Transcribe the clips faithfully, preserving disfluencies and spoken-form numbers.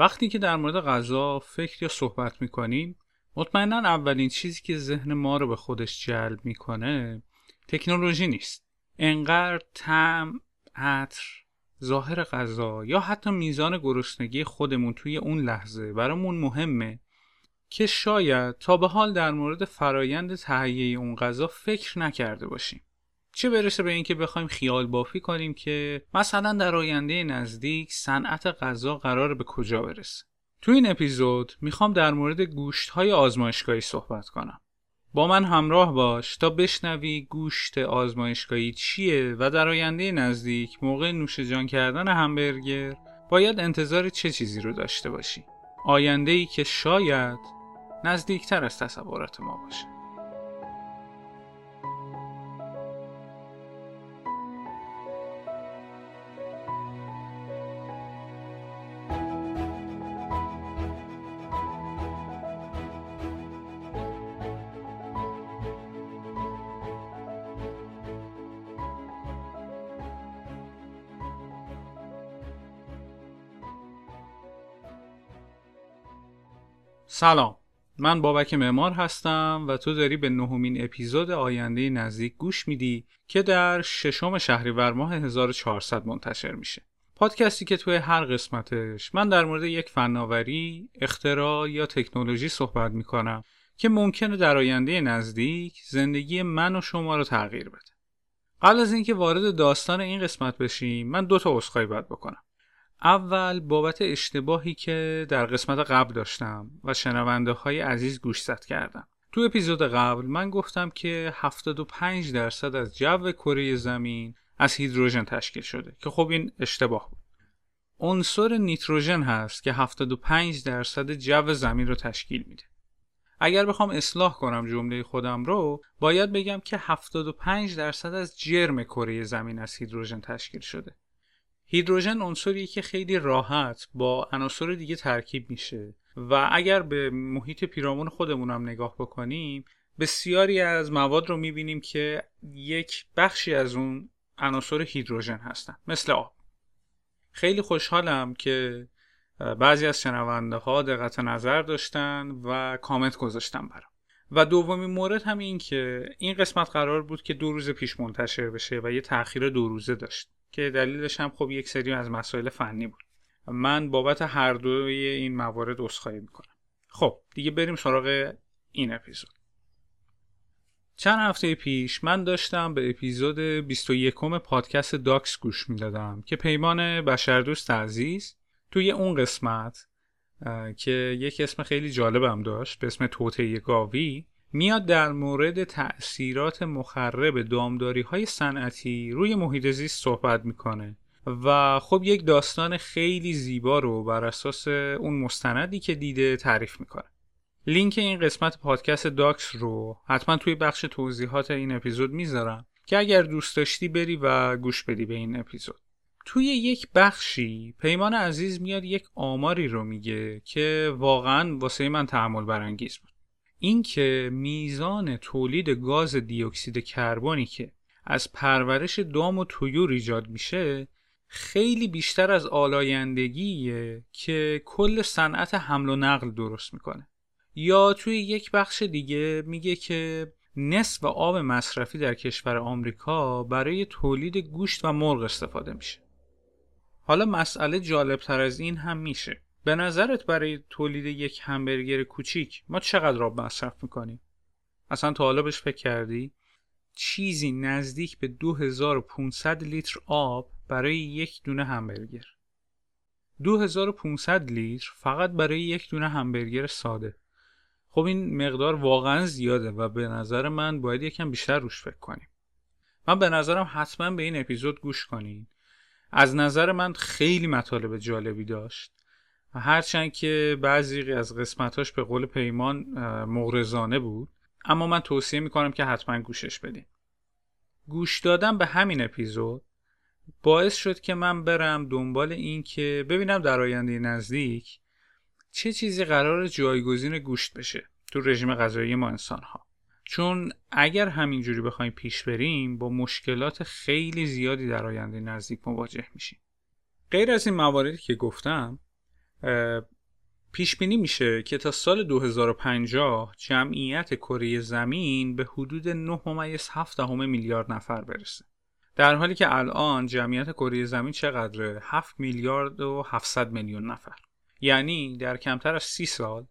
وقتی که در مورد غذا فکر یا صحبت میکنیم، مطمئناً اولین چیزی که ذهن ما رو به خودش جلب میکنه تکنولوژی نیست. انقدر طعم، عطر، ظاهر غذا یا حتی میزان گرسنگی خودمون توی اون لحظه برامون مهمه که شاید تا به حال در مورد فرایند تهیه اون غذا فکر نکرده باشیم. چه برسه به اینکه بخوایم خیال بافی کنیم که مثلا در آینده نزدیک صنعت غذا قراره به کجا برسه. تو این اپیزود میخوام در مورد گوشت‌های آزمایشگاهی صحبت کنم. با من همراه باش تا بشنوی گوشت آزمایشگاهی چیه و در آینده نزدیک موقع نوش جان کردن همبرگر باید انتظار چه چیزی رو داشته باشی. آینده‌ای که شاید نزدیکتر از تصورات ما باشه. سلام، من بابک معمار هستم و تو داری به نهمین اپیزود آینده نزدیک گوش میدی که در ششم شهریور ماه هزار و چهارصد منتشر میشه. پادکستی که توی هر قسمتش من در مورد یک فناوری، اختراع یا تکنولوژی صحبت میکنم که ممکنه در آینده نزدیک زندگی من و شما رو تغییر بده. قبل از اینکه وارد داستان این قسمت بشیم، من دو تا عذرخواهی باید بکنم. اول بابت اشتباهی که در قسمت قبل داشتم و شنونده های عزیز گوشزد کردم. تو اپیزود قبل من گفتم که هفتاد و پنج درصد از جو کره زمین از هیدروژن تشکیل شده که خب این اشتباه بود. عنصر نیتروژن هست که هفتاد و پنج درصد جو زمین رو تشکیل میده. اگر بخوام اصلاح کنم جمله خودم رو، باید بگم که هفتاد و پنج درصد از جرم کره زمین از هیدروژن تشکیل شده. هیدروژن عنصریه که خیلی راحت با عناصر دیگه ترکیب میشه و اگر به محیط پیرامون خودمون هم نگاه بکنیم، بسیاری از مواد رو میبینیم که یک بخشی از اون عناصر هیدروژن هستن، مثل آب. خیلی خوشحالم که بعضی از شنونده ها دقت نظر داشتن و کامنت گذاشتن برام. و دومین مورد هم این که این قسمت قرار بود که دو روز پیش منتشر بشه و یه تأخیر دو روزه داشت که دلیلش هم خب یک سری از مسائل فنی بود. من بابت هر دوی این موارد عذرخواهی میکنم. خب دیگه بریم سراغ این اپیزود. چند هفته پیش من داشتم به اپیزود بیست و یکم پادکست داکس گوش میدادم که پیمان بشردوست عزیز توی اون قسمت که یک اسم خیلی جالبم داشت به اسم توطئه گاوی میاد در مورد تأثیرات مخرب دامداری های صنعتی روی محیط زیست صحبت میکنه و خب یک داستان خیلی زیبا رو بر اساس اون مستندی که دیده تعریف میکنه. لینک این قسمت پادکست داکس رو حتما توی بخش توضیحات این اپیزود میذارم که اگر دوست داشتی بری و گوش بدی به این اپیزود. توی یک بخشی پیمان عزیز میاد یک آماری رو میگه که واقعا واسه من تأمل برانگیز بود. این که میزان تولید گاز دیوکسید کربنی که از پرورش دام و طیور ایجاد میشه خیلی بیشتر از آلایندگیه که کل صنعت حمل و نقل درست میکنه. یا توی یک بخش دیگه میگه که نصف آب مصرفی در کشور آمریکا برای تولید گوشت و مرغ استفاده میشه. حالا مسئله جالبتر از این هم میشه. به نظرت برای تولید یک همبرگر کوچیک ما چقدر آب مصرف میکنیم؟ اصلا تا حالا بهش فکر کردی؟ چیزی نزدیک به دو هزار و پانصد لیتر آب برای یک دونه همبرگر. دو هزار و پانصد لیتر فقط برای یک دونه همبرگر ساده. خب این مقدار واقعا زیاده و به نظر من باید یکم بیشتر روش فکر کنیم. من به نظرم حتما به این اپیزود گوش کنین. از نظر من خیلی مطالب جالبی داشت. هرچند که بعضی از قسمتاش به قول پیمان مغرضانه بود، اما من توصیه میکنم که حتما گوشش بدین. گوش دادم به همین اپیزود باعث شد که من برم دنبال این که ببینم در آینده نزدیک چه چیزی قرار جایگزین گوشت بشه تو رژیم غذایی ما انسان‌ها. چون اگر همینجوری بخوایم پیش بریم با مشکلات خیلی زیادی در آینده نزدیک مواجه میشیم. غیر از این مواردی که گفتم، پیش بینی میشه که تا سال دو هزار و پنجاه جمعیت کره زمین به حدود نه ممیز هفت میلیارد نفر برسه. در حالی که الان جمعیت کره زمین چقدره؟ هفت میلیارد و هفتصد میلیون نفر. یعنی در کمتر از سی سال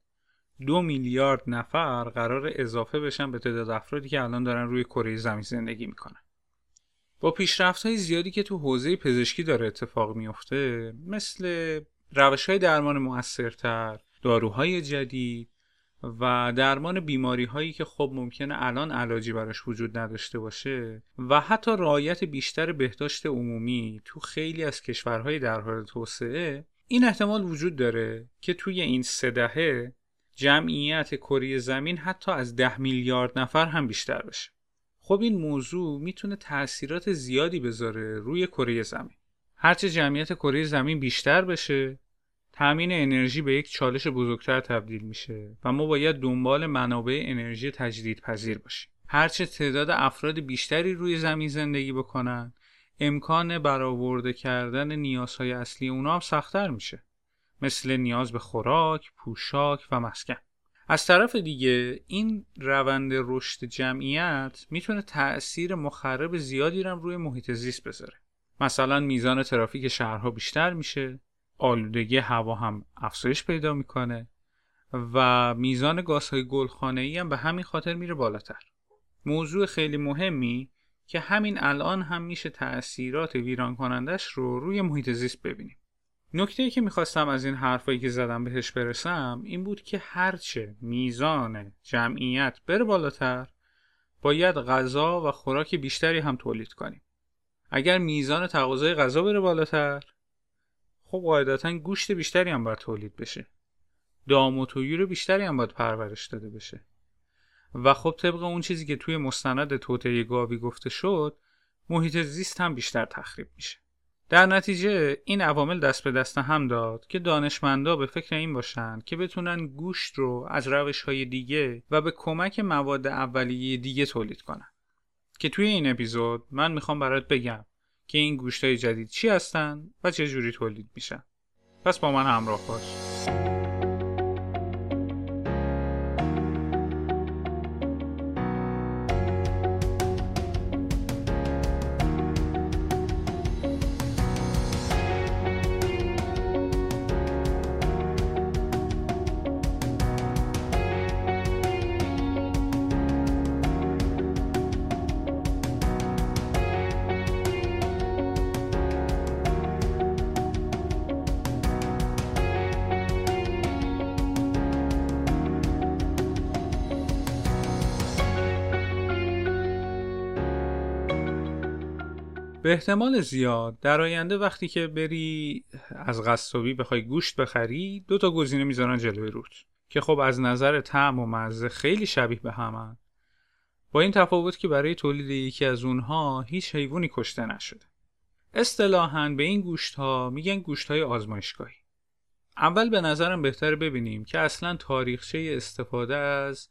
دو میلیارد نفر قرار اضافه بشن به تعداد افرادی که الان دارن روی کره زمین زندگی میکنن. با پیشرفت‌های زیادی که تو حوزه پزشکی داره اتفاق میفته، مثل روش‌های درمان مؤثرتر، داروهای جدید و درمان بیماری‌هایی که خب ممکنه الان علاجی براش وجود نداشته باشه و حتی رعایت بیشتر بهداشت عمومی تو خیلی از کشورهای در حال توسعه، این احتمال وجود داره که توی این سه دهه جمعیت کره زمین حتی از ده میلیارد نفر هم بیشتر بشه. خب این موضوع میتونه تأثیرات زیادی بذاره روی کره زمین. هرچه جمعیت کره زمین بیشتر بشه، تامین انرژی به یک چالش بزرگتر تبدیل میشه و ما باید دنبال منابع انرژی تجدیدپذیر باشیم. هرچه تعداد افراد بیشتری روی زمین زندگی بکنن، امکان برآورده کردن نیازهای اصلی اونا هم سخت‌تر میشه، مثل نیاز به خوراک، پوشاک و مسکن. از طرف دیگه این روند رشد جمعیت میتونه تأثیر مخرب زیادی هم روی محیط زیست بذاره. مثلا میزان ترافیک شهرها بیشتر میشه، آلودگی هوا هم افزایش پیدا میکنه و میزان گازهای گلخانه‌ای هم به همین خاطر میره بالاتر. موضوع خیلی مهمی که همین الان هم میشه تأثیرات ویران کنندش رو روی محیط زیست ببینیم. نکته‌ای که میخواستم از این حرفایی که زدم بهش برسم این بود که هرچه میزان جمعیت بره بالاتر، باید غذا و خوراک بیشتری هم تولید کنیم. اگر میزان تقاضای غذا بره بالاتر، خب قاعدتاً گوشت بیشتری هم باید تولید بشه، دام و طیور بیشتری هم باید پرورش داده بشه و خب طبق اون چیزی که توی مستند توطئه گاوی گفته شد، محیط زیست هم بیشتر تخریب میشه. در نتیجه این عوامل دست به دست هم داد که دانشمندا به فکر این باشن که بتونن گوشت رو از روش‌های دیگه و به کمک مواد اولیه دیگه تولید کنن، که توی این اپیزود من میخوام برات بگم که این گوشت‌های جدید چی هستن و چه جوری تولید میشن. پس با من همراه باش. به احتمال زیاد در آینده وقتی که بری از قصابی بخوای گوشت بخری، دو تا گزینه میذارن جلوی روت که خب از نظر طعم و مزه خیلی شبیه به همن، با این تفاوت که برای تولید یکی از اونها هیچ حیوانی کشته نشده. اصطلاحاً به این گوشت ها میگن گوشت های آزمایشگاهی. اول به نظرم بهتره ببینیم که اصلاً تاریخچه استفاده از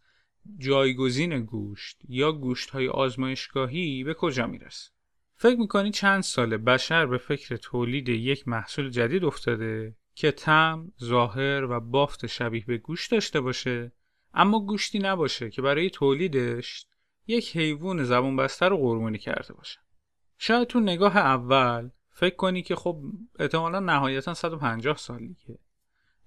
جایگزین گوشت یا گوشت های آزمایشگاهی به کجا میرسه. فکر میکنی چند سال بشر به فکر تولید یک محصول جدید افتاده که طعم، ظاهر و بافت شبیه به گوشت داشته باشه، اما گوشتی نباشه که برای تولیدش یک حیوان زبون بسته رو قربانی کرده باشه؟ شاید تو نگاه اول فکر کنی که خب احتمالاً نهایتاً صد و پنجاه سال دیگه،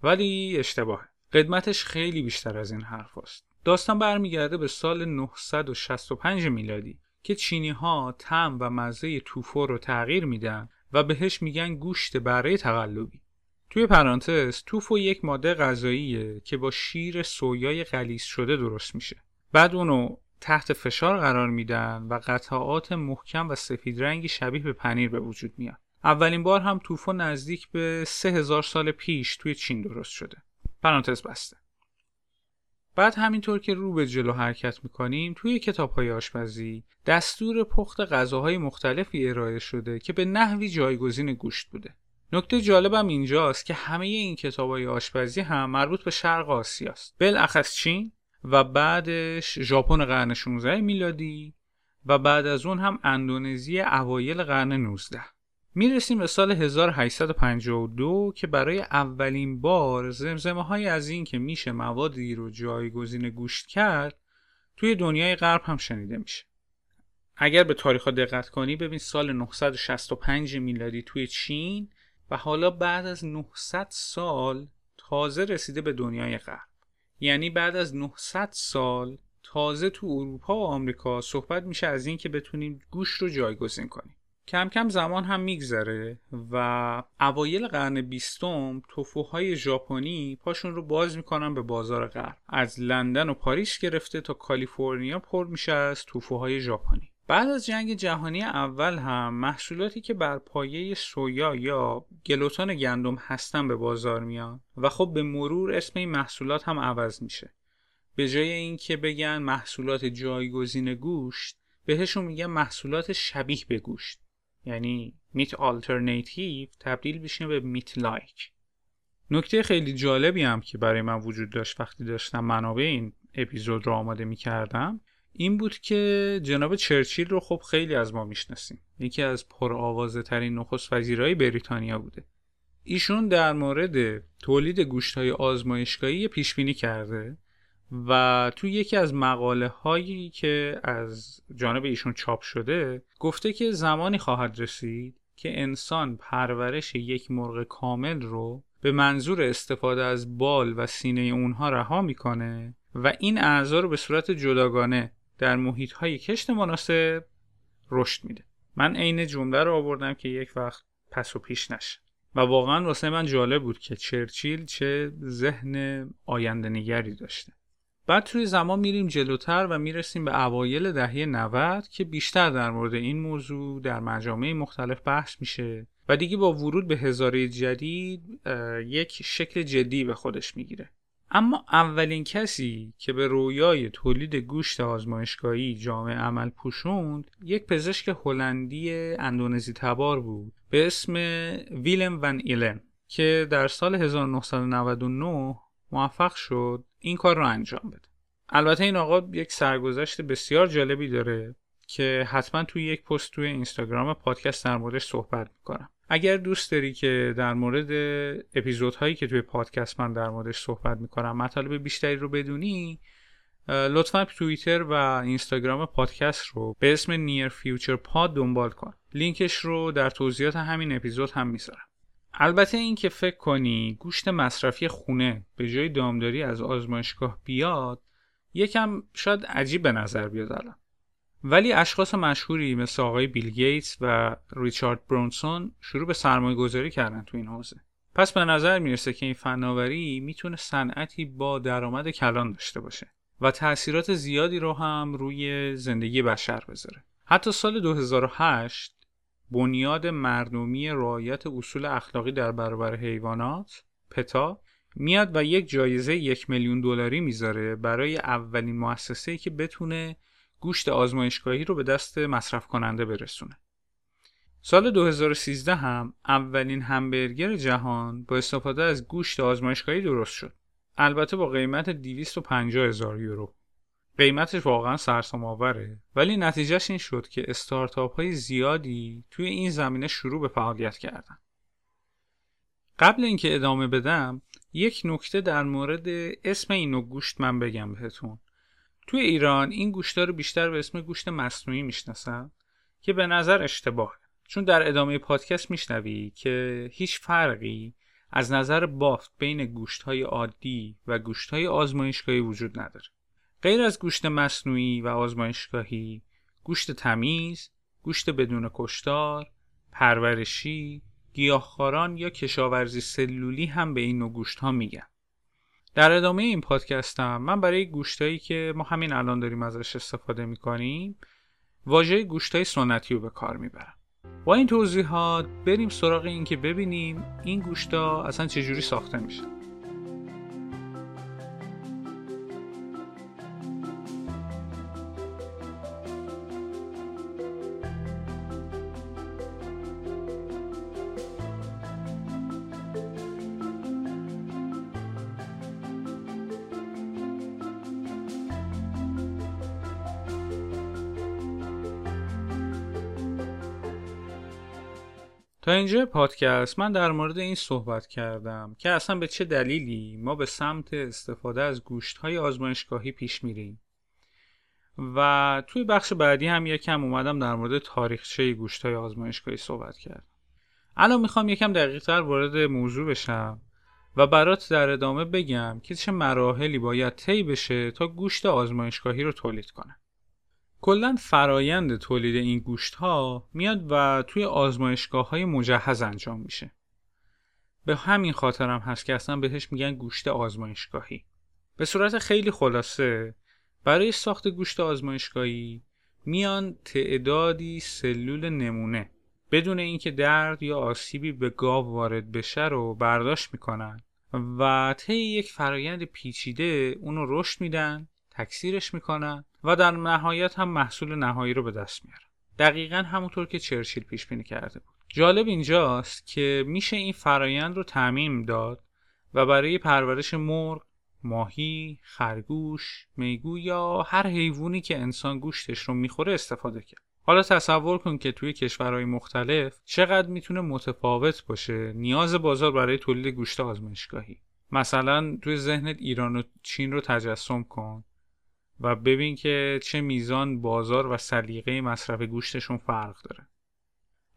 ولی اشتباهه. قدمتش خیلی بیشتر از این حرف هست. داستان برمیگرده به سال نهصد و شصت و پنج میلادی که چینی ها طعم و مزه توفو رو تغییر میدن و بهش میگن گوشت بره تقلبی. توی پرانتز، توفو یک ماده غذاییه که با شیر سویای غلیظ شده درست میشه. بعد اونو تحت فشار قرار میدن و قطعات محکم و سفید رنگی شبیه به پنیر به وجود میاد. اولین بار هم توفو نزدیک به سه هزار سال پیش توی چین درست شده. پرانتز بسته. بعد همینطور که رو به جلو حرکت میکنیم، توی کتاب‌های آشپزی دستور پخت غذاهای مختلفی ارائه شده که به نحوی جایگزین گوشت بوده. نکته جالبم اینجاست که همه این کتاب‌های آشپزی هم مربوط به شرق آسیاست، بالاخص چین و بعدش ژاپن قرن شانزده میلادی و بعد از اون هم اندونزی اوایل قرن نوزده. میرسیم به سال هزار و هشتصد و پنجاه و دو که برای اولین بار زمزمه‌هایی از این که میشه موادی رو جایگزین گوشت کرد توی دنیای غرب هم شنیده میشه. اگر به تاریخ‌ها دقت کنی ببین سال نهصد و شصت و پنج میلادی توی چین و حالا بعد از نهصد سال تازه رسیده به دنیای غرب. یعنی بعد از نهصد سال تازه تو اروپا و آمریکا صحبت میشه از این که بتونیم گوشت رو جایگزین کنیم. کم کم زمان هم میگذره و اوایل قرن بیستم توفوهای ژاپنی پاشون رو باز میکنن به بازار غرب. از لندن و پاریس گرفته تا کالیفرنیا پر میشه از توفوهای ژاپنی. بعد از جنگ جهانی اول هم محصولاتی که بر پایه سویا یا گلوتان گندم هستن به بازار میان و خب به مرور اسم این محصولات هم عوض میشه. به جای اینکه بگن محصولات جایگزین گوشت بهشون میگن محصولات شبیه به گوشت. یعنی میت آلترناتیو تبدیل بشه به میت لایک. نکته خیلی جالبی هم که برای من وجود داشت وقتی داشتم منابع این اپیزود رو آماده میکردم این بود که جناب چرچیل رو خب خیلی از ما میشناسیم. یکی از پرآوازه ترین نخست وزیرای بریتانیا بوده. ایشون در مورد تولید گوشت‌های آزمایشگاهی پیش بینی کرده و تو یکی از مقاله هایی که از جانب ایشون چاپ شده گفته که زمانی خواهد رسید که انسان پرورش یک مرغ کامل رو به منظور استفاده از بال و سینه اونها رها میکنه و این اعضا رو به صورت جداگانه در محیط های کشت مناسب رشد میده. من عین جمله رو آوردم که یک وقت پس و پیش نشه و واقعا واسه من جالب بود که چرچیل چه ذهن آینده نگری داشته. بعد توی زمان میریم جلوتر و میرسیم به اوایل دهه نود که بیشتر در مورد این موضوع در مجامع مختلف بحث میشه و دیگه با ورود به هزاره جدید یک شکل جدی به خودش میگیره. اما اولین کسی که به رویای تولید گوشت آزمایشگاهی جامعه عمل پوشوند یک پزشک هلندی اندونزی تبار بود به اسم ویلم ون ایلن که در سال هزار و نهصد و نود و نه موفق شد این کار رو انجام بده. البته این آقا یک سرگذشت بسیار جالبی داره که حتما توی یک پست توی اینستاگرام پادکست در موردش صحبت میکنم. اگر دوست داری که در مورد اپیزودهایی که توی پادکست من در موردش صحبت میکنم مطالب بیشتری رو بدونی لطفاً توییتر و اینستاگرام پادکست رو به اسم Near Future Pod دنبال کن. لینکش رو در توضیحات همین اپیزود هم میذارم. البته این که فکر کنی گوشت مصرفی خونه به جای دامداری از آزمایشگاه بیاد یکم شاید عجیب به نظر بیاد الان، ولی اشخاص مشهوری مثل آقای بیل گیتس و ریچارد برونسون شروع به سرمایه گذاری کردن تو این حوزه. پس به نظر میرسه که این فناوری میتونه صنعتی با درآمد کلان داشته باشه و تأثیرات زیادی رو هم روی زندگی بشر بذاره. حتی سال دو هزار و هشت بنیاد مردمی رعایت اصول اخلاقی در برابر حیوانات پتا میاد و یک جایزه یک میلیون دلاری میذاره برای اولین مؤسسه‌ای که بتونه گوشت آزمایشگاهی رو به دست مصرف کننده برسونه. سال دو هزار و سیزده هم اولین همبرگر جهان با استفاده از گوشت آزمایشگاهی درست شد. البته با قیمت دویست و پنجاه هزار یورو. قیمتش واقعا سرسام‌آوره ولی نتیجهش این شد که استارتاپ‌های زیادی توی این زمینه شروع به فعالیت کردن. قبل اینکه ادامه بدم یک نکته در مورد اسم این نوع گوشت من بگم بهتون. توی ایران این گوشت‌ها رو بیشتر به اسم گوشت مصنوعی میشناسن که به نظر اشتباهه، چون در ادامه پادکست میشنوی که هیچ فرقی از نظر بافت بین گوشت‌های عادی و گوشت‌های آزمایشگاهی وجود نداره. غیر از گوشت مصنوعی و آزمایشگاهی، گوشت تمیز، گوشت بدون کشتار، پرورشی، گیاهخواران یا کشاورزی سلولی هم به این نوع گوشت‌ها میگن. در ادامه این پادکستم من برای گوشتایی که ما همین الان داریم ازش استفاده میکنیم واژه گوشتای سنتی رو به کار میبرم. با این توضیحات بریم سراغ این که ببینیم این گوشتا اصلا چجوری ساخته میشه. تا اینجا پادکست من در مورد این صحبت کردم که اصلا به چه دلیلی ما به سمت استفاده از گوشت‌های آزمایشگاهی پیش میریم و توی بخش بعدی هم یکم اومدم در مورد تاریخچه گوشت‌های آزمایشگاهی صحبت کردم. الان میخوام یکم دقیق‌تر وارد موضوع بشم و برات در ادامه بگم که چه مراحلی باید طی بشه تا گوشت آزمایشگاهی رو تولید کنن. کلاً فرایند تولید این گوشت‌ها میاد و توی آزمایشگاه‌های مجهز انجام میشه. به همین خاطر هم هست که اصلا بهش میگن گوشت آزمایشگاهی. به صورت خیلی خلاصه برای ساخت گوشت آزمایشگاهی میان تعدادی سلول نمونه بدون اینکه درد یا آسیبی به گاو وارد بشه رو برداشت میکنن و طی یک فرایند پیچیده اونو رشد میدن، تکثیرش میکنن و در نهایت هم محصول نهایی رو به دست میارن. دقیقاً همونطور که چرچیل پیش بینی کرده بود. جالب اینجاست که میشه این فرایند رو تعمیم داد و برای پرورش مرغ، ماهی، خرگوش، میگو یا هر حیوانی که انسان گوشتش رو میخوره استفاده کرد. حالا تصور کن که توی کشورهای مختلف چقدر میتونه متفاوت باشه نیاز بازار برای تولید گوشت آزمایشگاهی. مثلا توی ذهنت ایران و چین رو تجسم کن و ببین که چه میزان بازار و سلیقه مصرف گوشتشون فرق داره.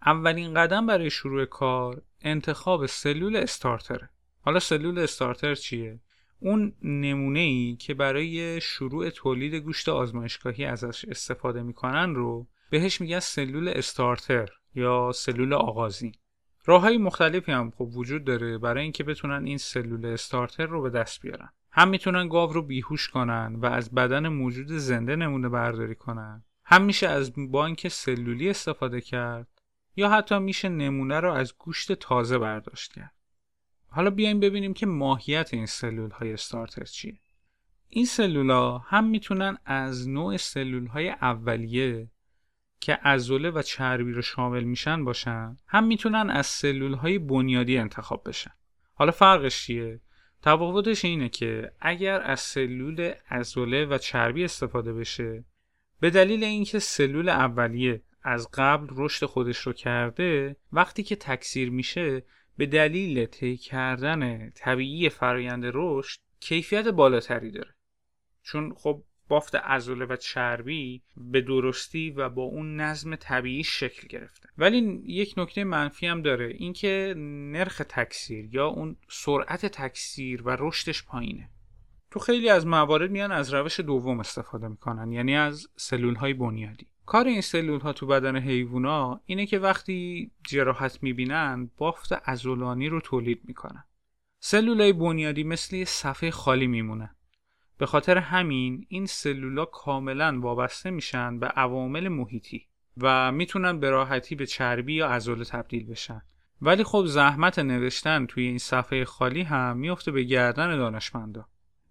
اولین قدم برای شروع کار انتخاب سلول استارتره. حالا سلول استارتر چیه؟ اون نمونه‌ای که برای شروع تولید گوشت آزمایشگاهی ازش استفاده میکنن رو بهش میگن سلول استارتر یا سلول آغازین. راه‌های مختلفی هم خب وجود داره برای اینکه بتونن این سلول استارتر رو به دست بیارن. هم میتونن گاو رو بیهوش کنن و از بدن موجود زنده نمونه برداری کنن. هم میشه از بانک سلولی استفاده کرد یا حتی میشه نمونه رو از گوشت تازه برداشت کرد. حالا بیایم ببینیم که ماهیت این سلول‌های استارتر چیه. این سلول‌ها هم میتونن از نوع سلول‌های اولیه که عضله و چربی رو شامل میشن باشن، هم میتونن از سلول‌های بنیادی انتخاب بشن. حالا فرقش چیه؟ تفاوتش اینه که اگر از سلول عضله و چربی استفاده بشه، به دلیل اینکه سلول اولیه از قبل رشد خودش رو کرده، وقتی که تکثیر میشه به دلیل طی کردن طبیعی فرایند رشد کیفیت بالاتری داره، چون خب بافت عضله و چربی به درستی و با اون نظم طبیعی شکل گرفته. ولی یک نکته منفی هم داره، اینکه نرخ تکثیر یا اون سرعت تکثیر و رشدش پایینه. تو خیلی از موارد میان از روش دوم استفاده میکنن، یعنی از سلول‌های بنیادی. کار این سلول‌ها تو بدن حیوونا اینه که وقتی جراحت میبینن بافت عضلانی رو تولید میکنن. سلول‌های بنیادی مثل صفحه خالی میمونن. به خاطر همین این سلولا کاملا وابسته میشن به عوامل محیطی و میتونن به راحتی به چربی یا عضله تبدیل بشن. ولی خب زحمت نوشتن توی این صفحه خالی هم میفته به گردن دانشمندا.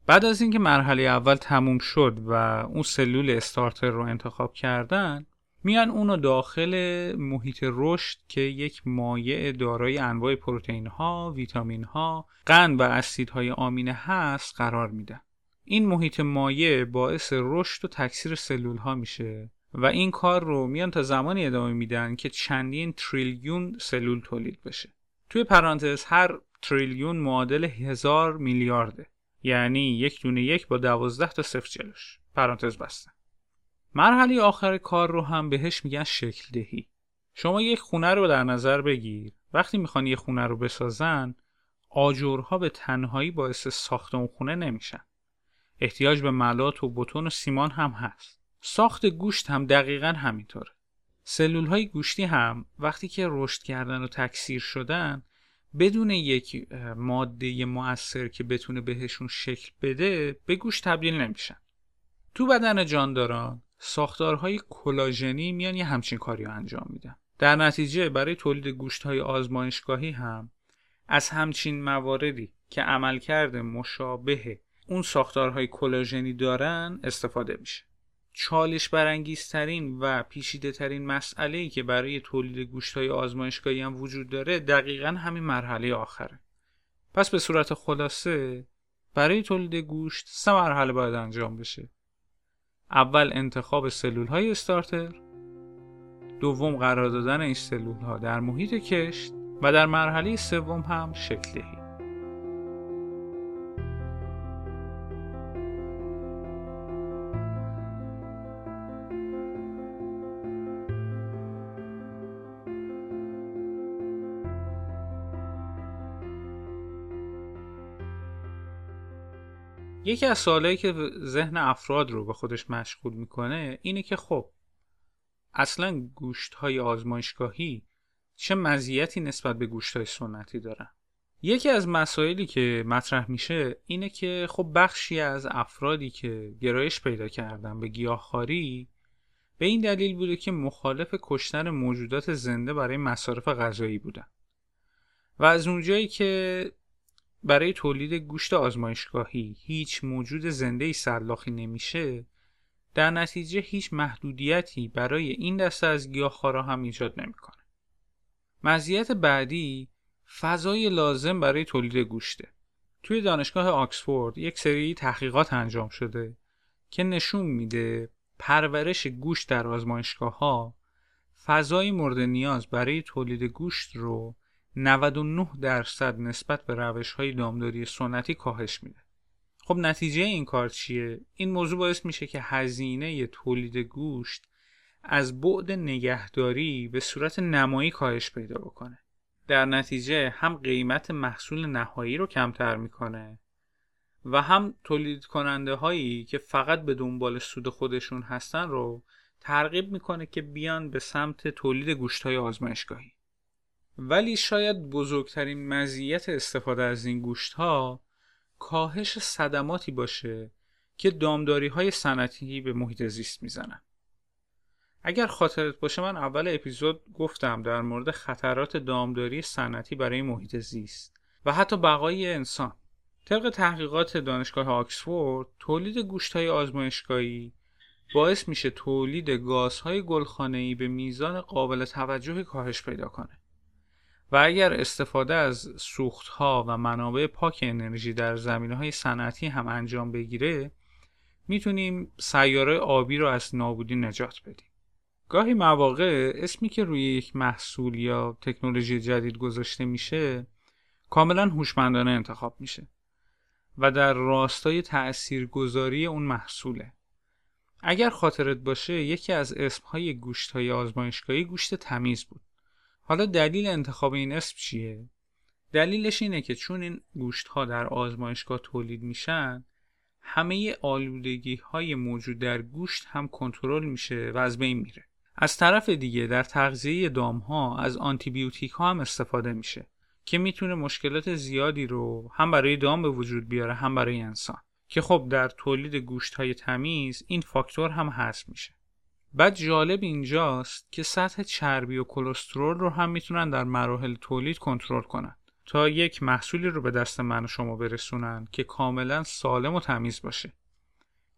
بعد از اینکه مرحله اول تموم شد و اون سلول استارتر رو انتخاب کردن، میان اونو داخل محیط رشد که یک مایع دارای انواع پروتئین ها، ویتامین ها، قند و اسیدهای آمینه هست قرار میدن. این محیط مایع باعث رشد و تکثیر سلول ها میشه و این کار رو میان تا زمانی ادامه میدن که چندین تریلیون سلول تولید بشه. توی پرانتز هر تریلیون معادل هزار میلیارده، یعنی یک دونه یک با دوازده تا صفر جلوش. پرانتز بسته. مرحله آخر کار رو هم بهش میگن شکل دهی. شما یک خونه رو در نظر بگیر. وقتی میخوان یک خونه رو بسازن، آجرها به تنهایی باعث ساخت اون خونه نمیشن. احتیاج به ملات و بتون و سیمان هم هست. ساخت گوشت هم دقیقاً همینطوره. سلول‌های گوشتی هم وقتی که رشد کردن و تکثیر شدن، بدون یک ماده مؤثر که بتونه بهشون شکل بده، به گوشت تبدیل نمیشن. تو بدن جانداران ساختارهای کلاژنی میان یه همچین کاری رو انجام میدن. در نتیجه برای تولید گوشت‌های آزمایشگاهی هم از همچین مواردی که عملکرد مشابه اون ساختارهای کلاژنی دارن استفاده میشه. چالش برانگیزترین و پیچیده ترین مسئله‌ای که برای تولید گوشت‌های آزمایشگاهی هم وجود داره دقیقاً همین مرحله آخره. پس به صورت خلاصه برای تولید گوشت سه مرحله باید انجام بشه. اول انتخاب سلول‌های استارتر، دوم قرار دادن این سلول ها در محیط کشت و در مرحله سوم هم شکل دهی. یکی از سوالایی که ذهن افراد رو به خودش مشغول میکنه اینه که خب اصلا گوشت‌های آزمایشگاهی چه مزیتی نسبت به گوشت‌های سنتی دارن؟ یکی از مسائلی که مطرح میشه اینه که خب بخشی از افرادی که گرایش پیدا کردن به گیاهخواری به این دلیل بوده که مخالف کشتن موجودات زنده برای مصارف غذایی بودن و از اونجایی که برای تولید گوشت آزمایشگاهی هیچ موجود زنده‌ای سلاخی نمیشه، در نتیجه هیچ محدودیتی برای این دسته از گیاهخوارا هم ایجاد نمیکنه. مزیت بعدی فضای لازم برای تولید گوشته. توی دانشگاه آکسفورد یک سری تحقیقات انجام شده که نشون میده پرورش گوشت در آزمایشگاه‌ها فضای مورد نیاز برای تولید گوشت رو نود و نه درصد نسبت به روش‌های دامداری سنتی کاهش میده. خب نتیجه این کار چیه؟ این موضوع باعث میشه که هزینه تولید گوشت از بعد نگهداری به صورت نمایی کاهش پیدا بکنه. در نتیجه هم قیمت محصول نهایی رو کمتر میکنه و هم تولید کننده هایی که فقط به دنبال سود خودشون هستن رو ترغیب میکنه که بیان به سمت تولید گوشت‌های آزمایشگاهی. ولی شاید بزرگترین مزیت استفاده از این گوشت‌ها کاهش صدماتی باشه که دامداری‌های سنتی به محیط زیست میزنن. اگر خاطرت باشه من اول اپیزود گفتم در مورد خطرات دامداری سنتی برای محیط زیست و حتی بقای انسان. طبق تحقیقات دانشگاه آکسفورد، تولید گوشت‌های آزمایشگاهی باعث میشه تولید گازهای گلخانه‌ای به میزان قابل توجهی کاهش پیدا کنه. و اگر استفاده از سوخت‌ها و منابع پاک انرژی در زمینه‌های صنعتی هم انجام بگیره، میتونیم سیاره آبی رو از نابودی نجات بدیم. گاهی مواقع اسمی که روی یک محصول یا تکنولوژی جدید گذاشته میشه، کاملاً هوشمندانه انتخاب میشه و در راستای تأثیرگذاری اون محصوله. اگر خاطرت باشه، یکی از اسم‌های گوشت‌های آزمایشگاهی گوشت تمیز بود. حالا دلیل انتخاب این اسم چیه؟ دلیلش اینه که چون این گوشت‌ها در آزمایشگاه تولید میشن، همه آلودگی‌های موجود در گوشت هم کنترل میشه و از بین میره. از طرف دیگه در تغذیه دام‌ها از آنتیبیوتیک‌ها هم استفاده میشه که میتونه مشکلات زیادی رو هم برای دام به وجود بیاره هم برای انسان، که خب در تولید گوشت‌های تمیز این فاکتور هم حذف میشه. بعد جالب اینجاست که سطح چربی و کلسترول رو هم میتونن در مراحل تولید کنترل کنن تا یک محصولی رو به دست من و شما برسونن که کاملا سالم و تمیز باشه.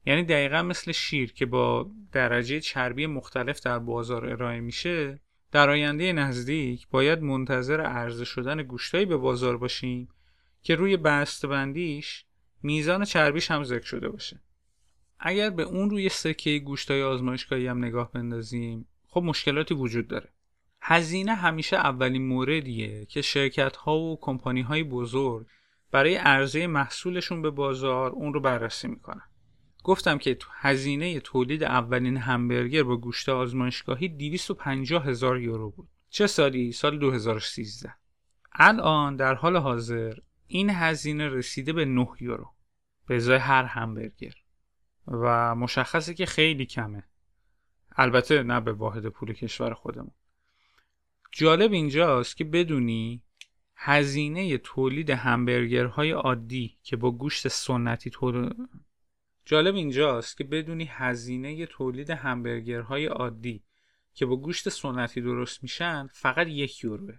یعنی دقیقا مثل شیر که با درجه چربی مختلف در بازار ارائه میشه، در آینده نزدیک باید منتظر عرضه شدن گوشتایی به بازار باشیم که روی بسته‌بندیش میزان چربیش هم ذکر شده باشه. اگر به اون روی سکه گوشت‌های آزمایشگاهی هم نگاه بندازیم، خب مشکلاتی وجود داره. هزینه همیشه اولین موردیه که شرکت‌ها و کمپانی‌های بزرگ برای عرضه محصولشون به بازار اون رو بررسی میکنن. گفتم که هزینه تولید اولین همبرگر با گوشت آزمایشگاهی دویست و پنجاه هزار یورو بود. چه سالی؟ سال دو هزار و سیزده. الان در حال حاضر این هزینه رسیده به نه یورو به ازای هر همبرگر و مشخصه که خیلی کمه، البته نه به واحد پول کشور خودمون. جالب اینجاست که بدونی هزینه تولید همبرگرهای عادی که با گوشت سنتی تولید جالب اینجاست که بدونی هزینه تولید همبرگرهای عادی که با گوشت سنتی درست میشن فقط یک یوروه.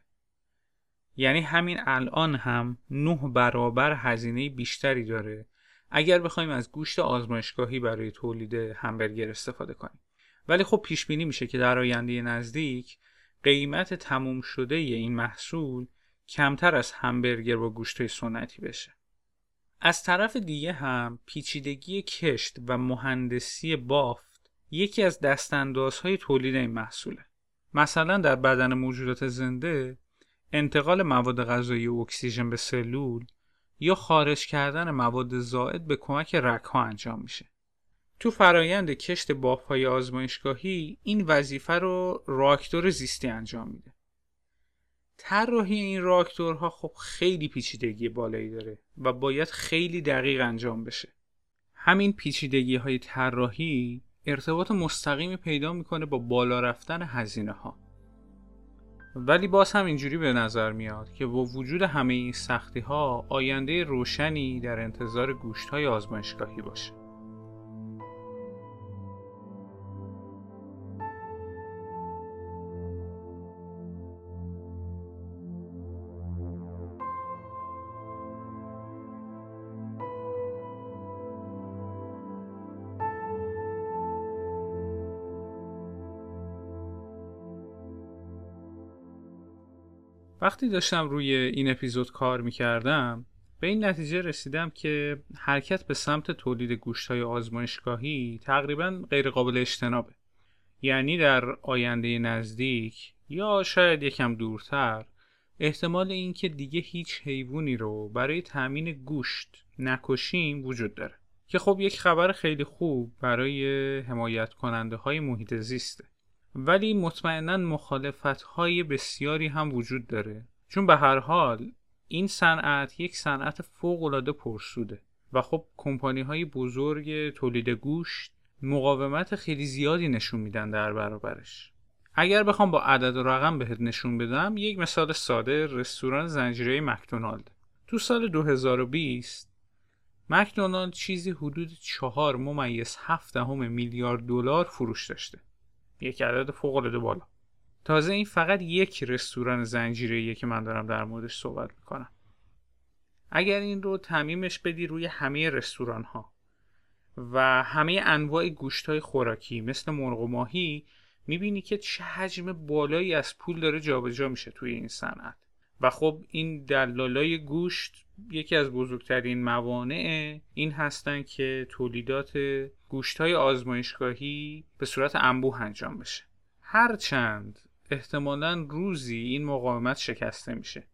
یعنی همین الان هم نه برابر هزینه بیشتری داره اگر بخوایم از گوشت آزمایشگاهی برای تولید همبرگر استفاده کنیم. ولی خب پیش بینی میشه که در آینده نزدیک قیمت تموم شده این محصول کمتر از همبرگر با گوشت سنتی بشه. از طرف دیگه هم پیچیدگی کشت و مهندسی بافت یکی از دستاندازهای تولید این محصوله مثلا در بدن موجودات زنده انتقال مواد غذایی و اکسیژن به سلول یا خارج کردن مواد زائد به کمک رگ‌ها انجام میشه. تو فرایند کشت بافت‌های آزمایشگاهی این وظیفه رو راکتور زیستی انجام میده. طراحی این راکتورها خب خیلی پیچیدگی بالایی داره و باید خیلی دقیق انجام بشه. همین پیچیدگی‌های طراحی ارتباط مستقیمی پیدا میکنه با بالا رفتن هزینه‌ها. ولی باز هم اینجوری به نظر میاد که با وجود همه این سختی‌ها آینده روشنی در انتظار گوشت‌های آزمایشگاهی باشه. وقتی داشتم روی این اپیزود کار میکردم به این نتیجه رسیدم که حرکت به سمت تولید گوشت‌های آزمایشگاهی تقریباً غیر قابل اجتنابه. یعنی در آینده نزدیک یا شاید یکم دورتر احتمال این که دیگه هیچ حیوانی رو برای تامین گوشت نکشیم وجود داره که خب یک خبر خیلی خوب برای حمایت کننده های محیط زیسته. ولی مطمئناً مخالفت‌های بسیاری هم وجود داره، چون به هر حال این صنعت یک صنعت فوق‌العاده پرسوده و خب کمپانی‌های بزرگ تولید گوشت مقاومت خیلی زیادی نشون میدن در برابرش. اگر بخوام با عدد و رقم بهت نشون بدم، یک مثال ساده رستوران زنجیره‌ای مک‌دونالد. تو سال دو هزار و بیست مک‌دونالد چیزی حدود چهار ممیز هفت میلیارد دلار فروش داشته. یک عدد فوق‌العاده بالا. تازه این فقط یک رستوران زنجیره‌ایه که من دارم در موردش صحبت میکنم. اگر این رو تعمیمش بدی روی همه رستوران‌ها و همه انواع گوشت‌های خوراکی مثل مرغ و ماهی، میبینی که چه حجم بالایی از پول داره جابجا میشه توی این صنعت. و خب این دلالای گوشت یکی از بزرگترین موانع این هستن که تولیدات گوشت‌های آزمایشگاهی به صورت انبوه انجام بشه. هرچند احتمالاً روزی این مقاومت شکسته میشه.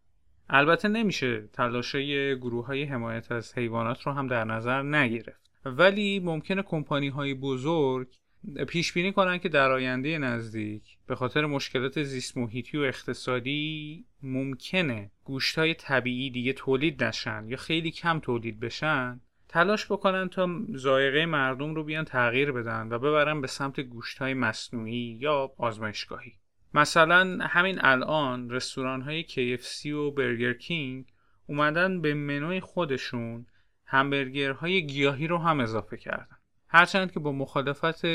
البته نمیشه تلاشای گروه‌های حمایت از حیوانات رو هم در نظر نگرفت، ولی ممکنه کمپانی‌های بزرگ پیش بینی کنن که در آینده نزدیک به خاطر مشکلات زیست محیطی و اقتصادی ممکنه گوشت‌های طبیعی دیگه تولید نشن یا خیلی کم تولید بشن، تلاش بکنن تا ذائقه مردم رو بیان تغییر بدن و ببرن به سمت گوشت‌های مصنوعی یا آزمایشگاهی. مثلا همین الان رستوران‌های کی اف سی و برگر کینگ اومدن به منوی خودشون همبرگرهای گیاهی رو هم اضافه کردن. هرچند که با مخالفت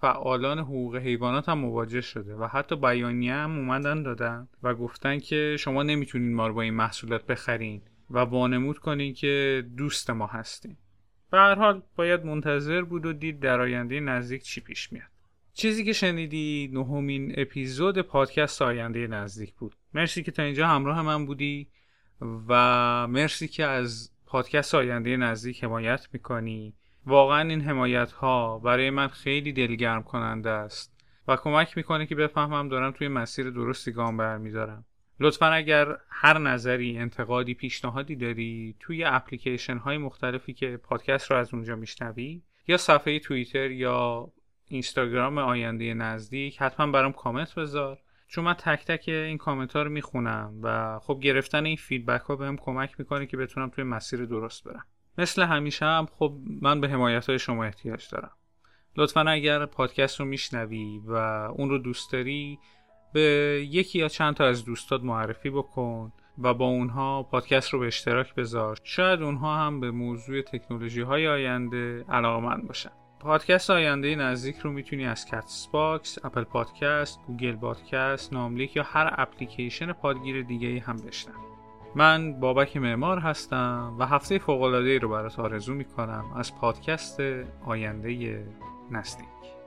فعالان حقوق حیوانات هم مواجه شده و حتی بیانیه هم اومدن دادن و گفتن که شما نمیتونین ما رو با این محصولات بخرین و وانمود کنین که دوست ما هستین. به هر حال باید منتظر بود و دید در آینده نزدیک چی پیش میاد. چیزی که شنیدی نهمین اپیزود پادکست آینده نزدیک بود. مرسی که تا اینجا همراه من بودی و مرسی که از پادکست آینده نزدیک حمایت میکنی. واقعا این حمایت ها برای من خیلی دلگرم کننده است و کمک میکنه که بفهمم دارم توی مسیر درستی گام برمیدارم. لطفا اگر هر نظری، انتقادی، پیشنهادی داری توی اپلیکیشن های مختلفی که پادکست رو از اونجا میشنوی یا صفحه توییتر یا اینستاگرام آینده نزدیک، حتما برام کامنت بذار، چون من تک تک این کامنت ها رو میخونم و خب گرفتن این فیدبک ها بهم کمک میکنه که بتونم توی مسیر درست برم. مثل همیشه هم خب من به حمایت‌های شما احتیاج دارم. لطفاً اگر پادکست رو میشنوی و اون رو دوست داری به یکی یا چند تا از دوستات معرفی بکن و با اونها پادکست رو به اشتراک بذار. شاید اونها هم به موضوع تکنولوژی‌های آینده علاقه‌مند باشن. پادکست آینده نزدیک رو میتونی از کتس باکس، اپل پادکست، گوگل پادکست، ناملیک یا هر اپلیکیشن پادگیر دیگه‌ای هم بشنوی. من بابک معمار هستم و هفته فوق‌العاده‌ای رو برات آرزو می‌کنم از پادکست آینده نزدیک.